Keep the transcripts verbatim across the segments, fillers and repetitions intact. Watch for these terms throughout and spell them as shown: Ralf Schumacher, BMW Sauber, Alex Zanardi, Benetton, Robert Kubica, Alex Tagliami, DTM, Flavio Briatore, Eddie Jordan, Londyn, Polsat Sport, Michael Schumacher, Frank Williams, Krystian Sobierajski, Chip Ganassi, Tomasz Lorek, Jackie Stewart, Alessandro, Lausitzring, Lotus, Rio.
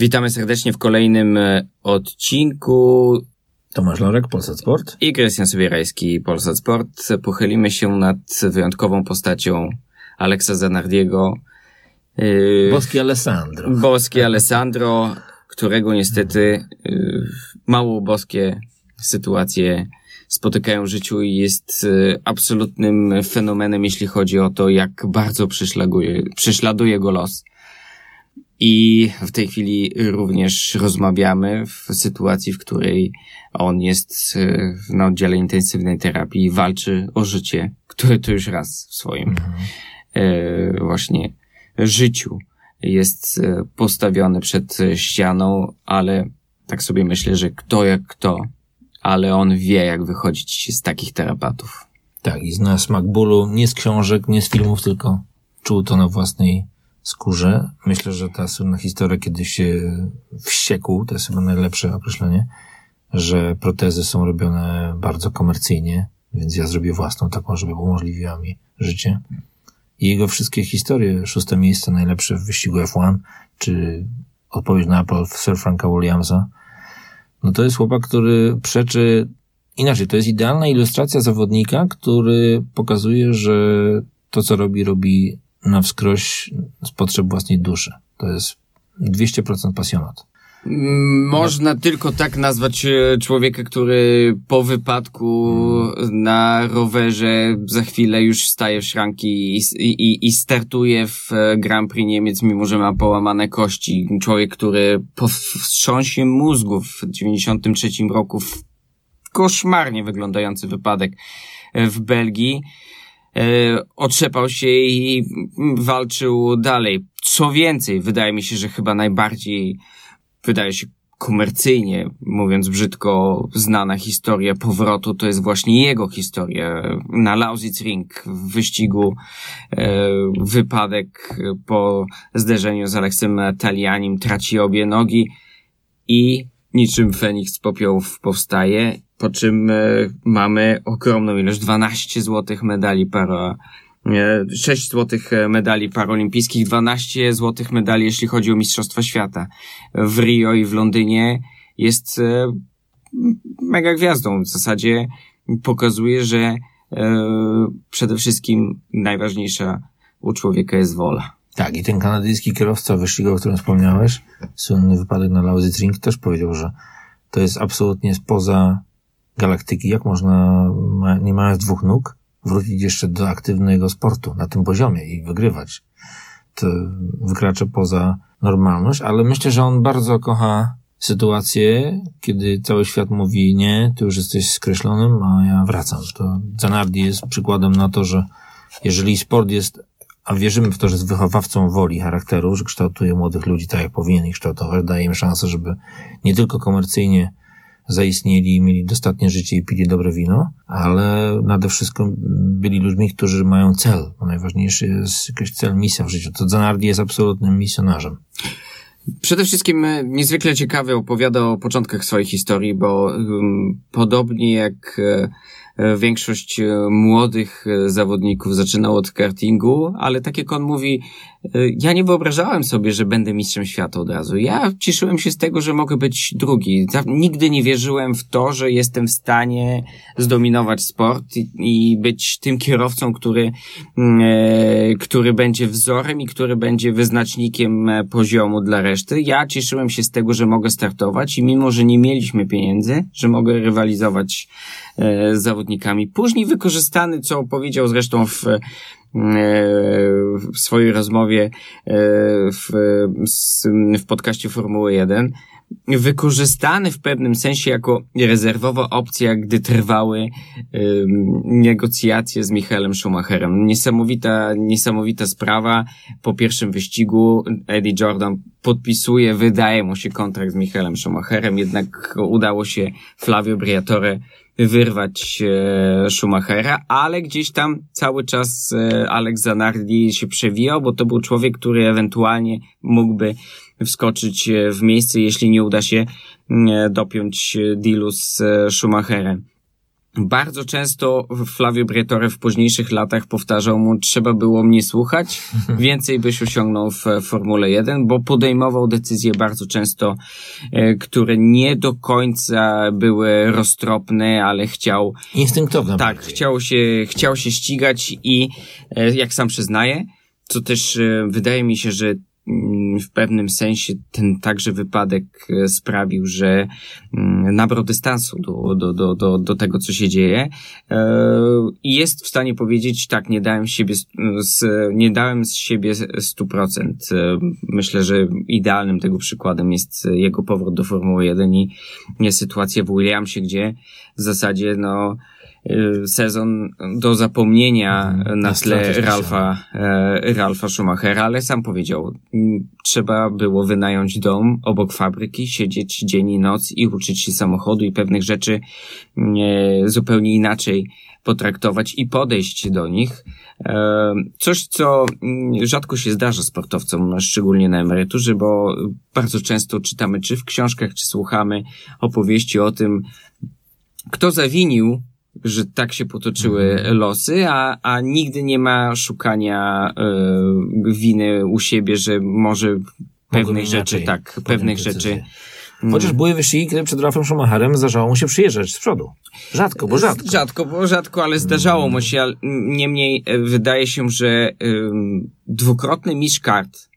Witamy serdecznie w kolejnym odcinku. Tomasz Lorek, Polsat Sport. I Krystian Sobierajski, Polsat Sport. Pochylimy się nad wyjątkową postacią Alexa Zanardiego. Yy, Boski Alessandro. Boski Alessandro, którego niestety yy, mało boskie sytuacje spotykają w życiu i jest yy, absolutnym fenomenem, jeśli chodzi o to, jak bardzo prześladuje, prześladuje go los. I w tej chwili również rozmawiamy w sytuacji, w której on jest na oddziale intensywnej terapii i walczy o życie, które to już raz w swoim mhm. właśnie życiu jest postawiony przed ścianą, ale tak sobie myślę, że kto jak kto, ale on wie, jak wychodzić z takich tarapatów. Tak, i zna smak bólu, nie z książek, nie z filmów, tylko czuł to na własnej skórze. Myślę, że ta słynna historia, kiedy się wściekł, to jest chyba najlepsze określenie, że protezy są robione bardzo komercyjnie, więc ja zrobię własną taką, żeby umożliwiła mi życie. I jego wszystkie historie, szóste miejsce najlepsze w wyścigu F jeden, czy odpowiedź na apel Sir Franka Williamsa, no to jest chłopak, który przeczy... Inaczej, to jest idealna ilustracja zawodnika, który pokazuje, że to, co robi, robi na wskroś z potrzeb własnej duszy. To jest dwieście procent pasjonat. Można no. tylko tak nazwać człowieka, który po wypadku hmm. na rowerze za chwilę już wstaje w szranki i, i, i startuje w Grand Prix Niemiec, mimo że ma połamane kości. Człowiek, który po wstrząsie mózgu w dziewięćdziesiątym trzecim roku w koszmarnie wyglądający wypadek w Belgii otrzepał się i walczył dalej. Co więcej, wydaje mi się, że chyba najbardziej, wydaje się komercyjnie, mówiąc brzydko, znana historia powrotu to jest właśnie jego historia. Na Lausitzring w wyścigu wypadek po zderzeniu z Alexem Taglianim traci obie nogi i niczym Feniks z popiołów powstaje, po czym mamy ogromną ilość, dwanaście złotych medali para, sześć złotych medali paraolimpijskich, dwanaście złotych medali, jeśli chodzi o Mistrzostwa Świata. W Rio i w Londynie jest mega gwiazdą. W zasadzie pokazuje, że przede wszystkim najważniejsza u człowieka jest wola. Tak, i ten kanadyjski kierowca wyścigu, o którym wspomniałeś, słynny wypadek na Lausitzring, też powiedział, że to jest absolutnie spoza galaktyki. Jak można, nie mając dwóch nóg, wrócić jeszcze do aktywnego sportu na tym poziomie i wygrywać? To wykracza poza normalność, ale myślę, że on bardzo kocha sytuację, kiedy cały świat mówi nie, ty już jesteś skreślonym, a ja wracam. To Zanardi jest przykładem na to, że jeżeli sport jest, a wierzymy w to, że jest wychowawcą woli, charakteru, że kształtuje młodych ludzi tak, jak powinien ich kształtować, daje im szansę, żeby nie tylko komercyjnie zaistnieli i mieli dostatnie życie i pili dobre wino, ale nade wszystko byli ludźmi, którzy mają cel. Najważniejszy jest jakiś cel, misja w życiu. To Zanardi jest absolutnym misjonarzem. Przede wszystkim niezwykle ciekawy opowiada o początkach swojej historii, bo um, podobnie jak e, większość młodych zawodników zaczynał od kartingu, ale tak jak on mówi, e, ja nie wyobrażałem sobie, że będę mistrzem świata od razu. Ja cieszyłem się z tego, że mogę być drugi. Nigdy nie wierzyłem w to, że jestem w stanie zdominować sport i, i być tym kierowcą, który, e, który będzie wzorem i który będzie wyznacznikiem poziomu dla reszty. Ja cieszyłem się z tego, że mogę startować i mimo, że nie mieliśmy pieniędzy, że mogę rywalizować e, z zawodnikami. Później wykorzystany, co powiedział zresztą w, e, w swojej rozmowie e, w, s, w podcaście Formuły jeden, wykorzystany w pewnym sensie jako rezerwowa opcja, gdy trwały e, negocjacje z Michaelem Schumacherem. Niesamowita, niesamowita sprawa. Po pierwszym wyścigu Eddie Jordan podpisuje, wydaje mu się kontrakt z Michaelem Schumacherem, jednak udało się Flavio Briatore wyrwać e, Schumachera, ale gdzieś tam cały czas e, Alex Zanardi się przewijał, bo to był człowiek, który ewentualnie mógłby wskoczyć w miejsce, jeśli nie uda się e, dopiąć dealu z e, Schumacherem. Bardzo często Flavio Briatore w późniejszych latach powtarzał mu, trzeba było mnie słuchać, więcej byś osiągnął w Formule jeden, bo podejmował decyzje bardzo często, które nie do końca były roztropne, ale chciał... Instynktowne. Tak, chciał się, chciał się ścigać i jak sam przyznaje, co też wydaje mi się, że w pewnym sensie ten także wypadek sprawił, że nabrał dystansu do, do, do, do, do tego, co się dzieje i jest w stanie powiedzieć, tak, nie dałem siebie, nie dałem z siebie stu procent. Myślę, że idealnym tego przykładem jest jego powrót do Formuły jeden i sytuacja w Williamsie, gdzie w zasadzie no sezon do zapomnienia hmm, na tle Ralfa, Ralfa Schumachera, ale sam powiedział, trzeba było wynająć dom obok fabryki, siedzieć dzień i noc i uczyć się samochodu i pewnych rzeczy zupełnie inaczej potraktować i podejść do nich. Coś, co rzadko się zdarza sportowcom, szczególnie na emeryturze, bo bardzo często czytamy czy w książkach, czy słuchamy opowieści o tym, kto zawinił, że tak się potoczyły losy, a, a nigdy nie ma szukania y, winy u siebie, że może pewnych rzeczy, tak, pewnych rzeczy. Chociaż były wyścigi, kiedy przed Ralfem Schumacherem zdarzało mu się przyjeżdżać z przodu. Rzadko, bo rzadko. Rzadko, bo rzadko, ale zdarzało mu się. Niemniej wydaje się, że y, dwukrotny mistrz kart,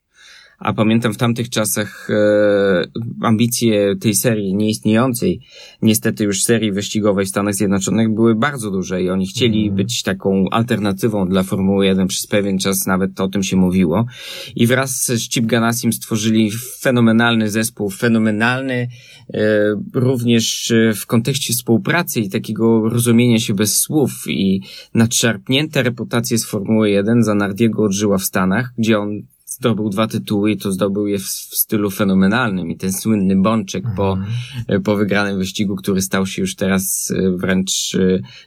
a pamiętam w tamtych czasach e, ambicje tej serii nieistniejącej, niestety już serii wyścigowej w Stanach Zjednoczonych były bardzo duże i oni chcieli mm. być taką alternatywą dla Formuły jeden przez pewien czas, nawet o tym się mówiło. I wraz z Chip Ganassim stworzyli fenomenalny zespół, fenomenalny e, również w kontekście współpracy i takiego rozumienia się bez słów i nadszarpnięta reputacja z Formuły jeden Zanardiego odżyła w Stanach, gdzie on zdobył dwa tytuły i to zdobył je w, w stylu fenomenalnym i ten słynny bączek mhm. po, po wygranym wyścigu, który stał się już teraz wręcz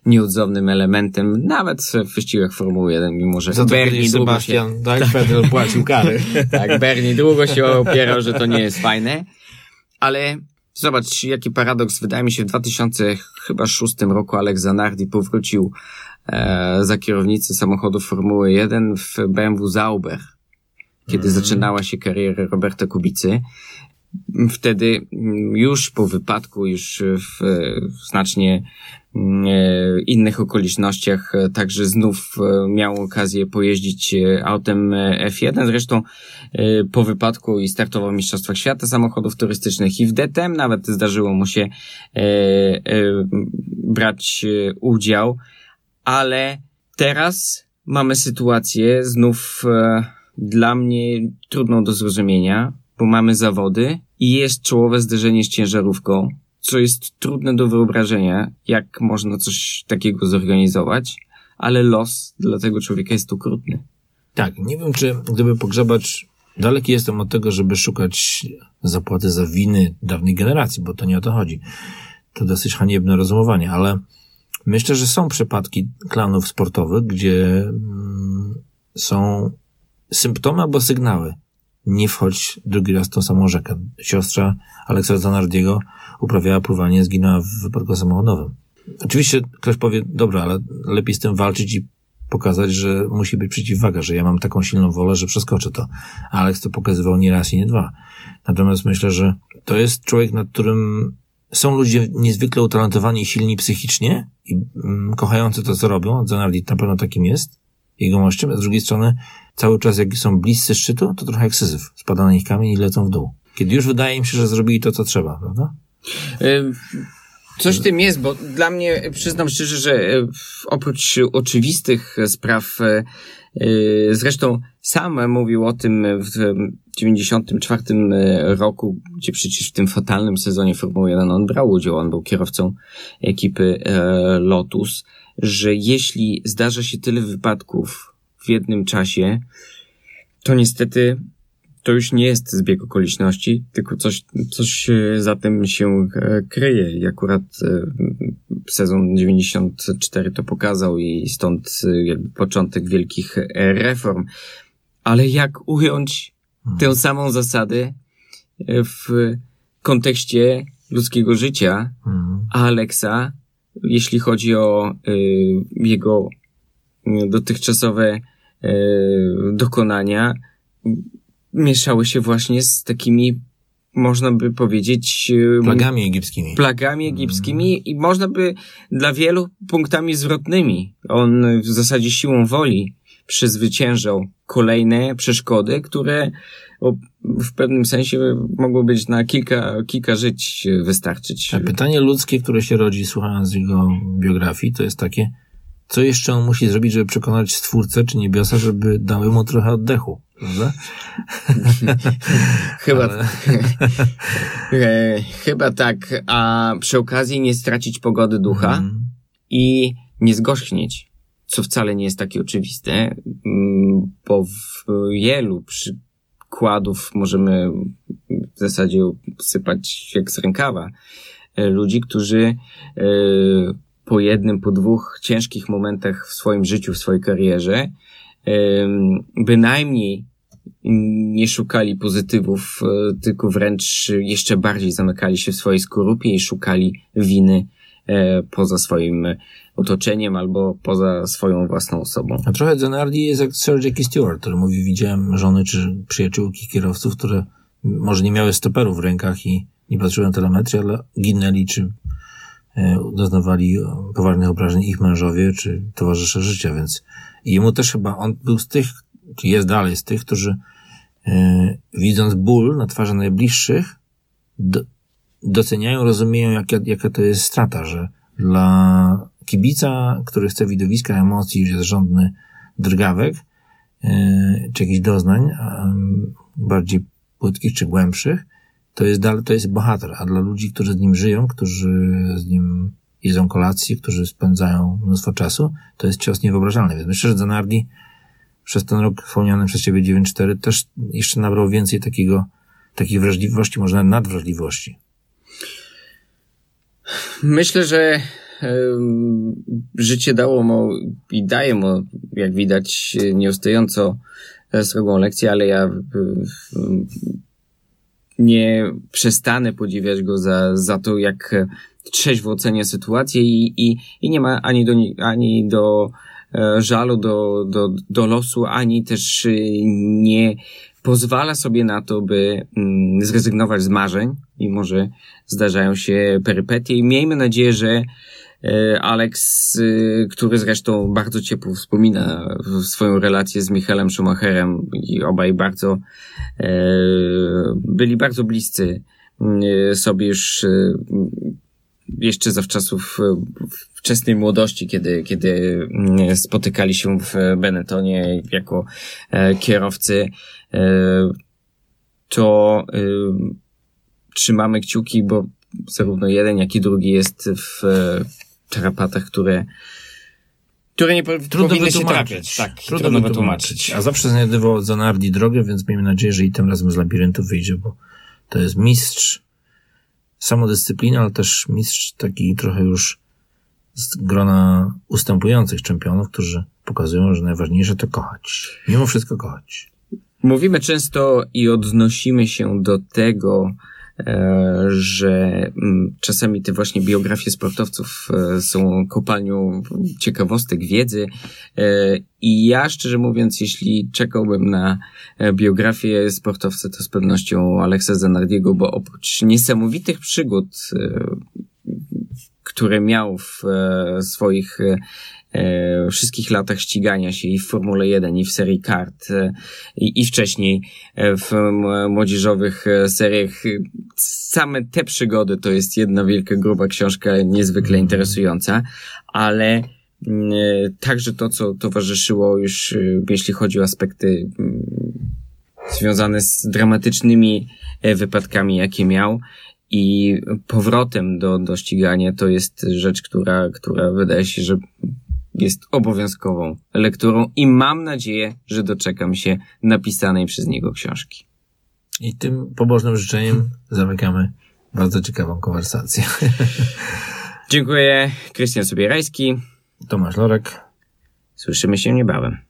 nieodzownym elementem, nawet w wyścigach Formuły jeden, mimo że Bernie długo się... tak, tak. Pedro płacił kary. Tak, Bernie długo się opierał, że to nie jest fajne, ale zobacz, jaki paradoks, wydaje mi się, w dwa tysiące szóstym roku Alex Zanardi powrócił e, za kierownicę samochodów Formuły jeden w B M W Sauber, kiedy zaczynała się kariera Roberta Kubicy. Wtedy już po wypadku, już w znacznie innych okolicznościach, także znów miał okazję pojeździć autem F jeden. Zresztą po wypadku i startował w Mistrzostwach Świata Samochodów Turystycznych i w D T M nawet zdarzyło mu się brać udział. Ale teraz mamy sytuację znów... dla mnie trudną do zrozumienia, bo mamy zawody i jest czołowe zderzenie z ciężarówką, co jest trudne do wyobrażenia, jak można coś takiego zorganizować, ale los dla tego człowieka jest okrutny. Tak, nie wiem, czy gdyby pogrzebać, daleki jestem od tego, żeby szukać zapłaty za winy dawnej generacji, bo to nie o to chodzi. To dosyć haniebne rozumowanie, ale myślę, że są przypadki klanów sportowych, gdzie mm, są symptomy albo sygnały. Nie wchodź drugi raz w tą samą rzekę. Siostra Alexa Zanardiego uprawiała pływanie, zginęła w wypadku samochodowym. Oczywiście ktoś powie, dobra, ale lepiej z tym walczyć i pokazać, że musi być przeciwwaga, że ja mam taką silną wolę, że przeskoczę to. A Alex to pokazywał nie raz i nie dwa. Natomiast myślę, że to jest człowiek, nad którym są ludzie niezwykle utalentowani i silni psychicznie i mm, kochający to, co robią. Zanardi na pewno takim jest, jego mościem, a z drugiej strony cały czas jak są bliscy szczytu, to trochę jak Syzyf. Spada na nich kamień i lecą w dół. Kiedy już wydaje im się, że zrobili to, co trzeba, prawda? Coś w tym jest, bo dla mnie, przyznam szczerze, że oprócz oczywistych spraw, zresztą sam mówił o tym w dziewięćdziesiątym czwartym roku, gdzie przecież w tym fatalnym sezonie Formuły jeden on brał udział, on był kierowcą ekipy Lotus, że jeśli zdarza się tyle wypadków w jednym czasie, to niestety to już nie jest zbieg okoliczności, tylko coś, coś za tym się kryje. I akurat sezon dziewięćdziesiąty czwarty to pokazał i stąd początek wielkich reform. Ale jak ująć tę samą zasadę w kontekście ludzkiego życia, a Alexa jeśli chodzi o y, jego dotychczasowe y, dokonania, mieszały się właśnie z takimi, można by powiedzieć... Plagami egipskimi. Plagami egipskimi mm. i można by dla wielu punktami zwrotnymi. On w zasadzie siłą woli przezwyciężał kolejne przeszkody, które w pewnym sensie mogło być na kilka, kilka żyć wystarczyć. A pytanie ludzkie, które się rodzi słuchając jego biografii, to jest takie, co jeszcze on musi zrobić, żeby przekonać stwórcę czy niebiosa, żeby dały mu trochę oddechu, prawda? Chyba, Ale... e, chyba tak, a przy okazji nie stracić pogody ducha mm. i nie zgorzknieć, co wcale nie jest takie oczywiste, bo w wielu przykładów możemy w zasadzie sypać jak z rękawa ludzi, którzy e, po jednym, po dwóch ciężkich momentach w swoim życiu, w swojej karierze, bynajmniej nie szukali pozytywów, tylko wręcz jeszcze bardziej zamykali się w swojej skorupie i szukali winy poza swoim otoczeniem albo poza swoją własną osobą. A trochę Zanardi jest jak Sir Jackie Stewart, który mówi, widziałem żony czy przyjaciółki kierowców, które może nie miały stoperów w rękach i nie patrzyły na telemetrię, ale ginęli czy doznawali poważnych obrażeń ich mężowie czy towarzysze życia, więc i jemu też chyba, on był z tych, czy jest dalej z tych, którzy yy, widząc ból na twarzy najbliższych do, doceniają, rozumieją jaka, jaka to jest strata, że dla kibica, który chce widowiska, emocji, jest żądny drgawek yy, czy jakichś doznań yy, bardziej płytkich czy głębszych, to jest dalej, to jest bohater, a dla ludzi, którzy z nim żyją, którzy z nim jedzą kolację, którzy spędzają mnóstwo czasu, to jest cios niewyobrażalny. Więc myślę, że Zanardi przez ten rok wspomniany przez ciebie dziewięćdziesiąty czwarty też jeszcze nabrał więcej takiego, takiej wrażliwości, może nawet nadwrażliwości. Myślę, że y, życie dało mu i daje mu, jak widać, nieustająco srogą lekcję, ale ja y, y, nie przestanę podziwiać go za, za to, jak trzeźwo ocenia sytuację i, i, i nie ma ani do, ani do e, żalu, do, do, do losu, ani też e, nie pozwala sobie na to, by mm, zrezygnować z marzeń, mimo że zdarzają się perypetie i miejmy nadzieję, że e, Alex, e, który zresztą bardzo ciepło wspomina swoją relację z Michaelem Schumacherem i obaj bardzo e, byli bardzo bliscy e, sobie już e, jeszcze zawczasów wczesnej młodości, kiedy, kiedy spotykali się w Benettonie jako kierowcy, to trzymamy kciuki, bo zarówno jeden, jak i drugi jest w tarapatach, które, które nie trudno powinny się trafiać. Tak, trudno wytłumaczyć. wytłumaczyć. A zawsze znajdował Zanardi drogę, więc miejmy nadzieję, że i tym razem z labiryntu wyjdzie, bo to jest mistrz samodyscyplina, ale też mistrz taki trochę już z grona ustępujących czempionów, którzy pokazują, że najważniejsze to kochać. Mimo wszystko kochać. Mówimy często i odnosimy się do tego, że czasami te właśnie biografie sportowców są kopalnią ciekawostek, wiedzy i ja szczerze mówiąc, jeśli czekałbym na biografię sportowca, to z pewnością Alexa Zanardiego, bo oprócz niesamowitych przygód, które miał w swoich wszystkich latach ścigania się i w Formule jeden, i w serii kart, i, i wcześniej w młodzieżowych seriach. Same te przygody to jest jedna wielka, gruba książka, niezwykle interesująca, ale także to, co towarzyszyło już, jeśli chodzi o aspekty związane z dramatycznymi wypadkami, jakie miał, i powrotem do, do ścigania, to jest rzecz, która, która wydaje się, że jest obowiązkową lekturą i mam nadzieję, że doczekam się napisanej przez niego książki. I tym pobożnym życzeniem zamykamy bardzo ciekawą konwersację. Dziękuję. Krystian Sobierajski. Tomasz Lorek. Słyszymy się niebawem.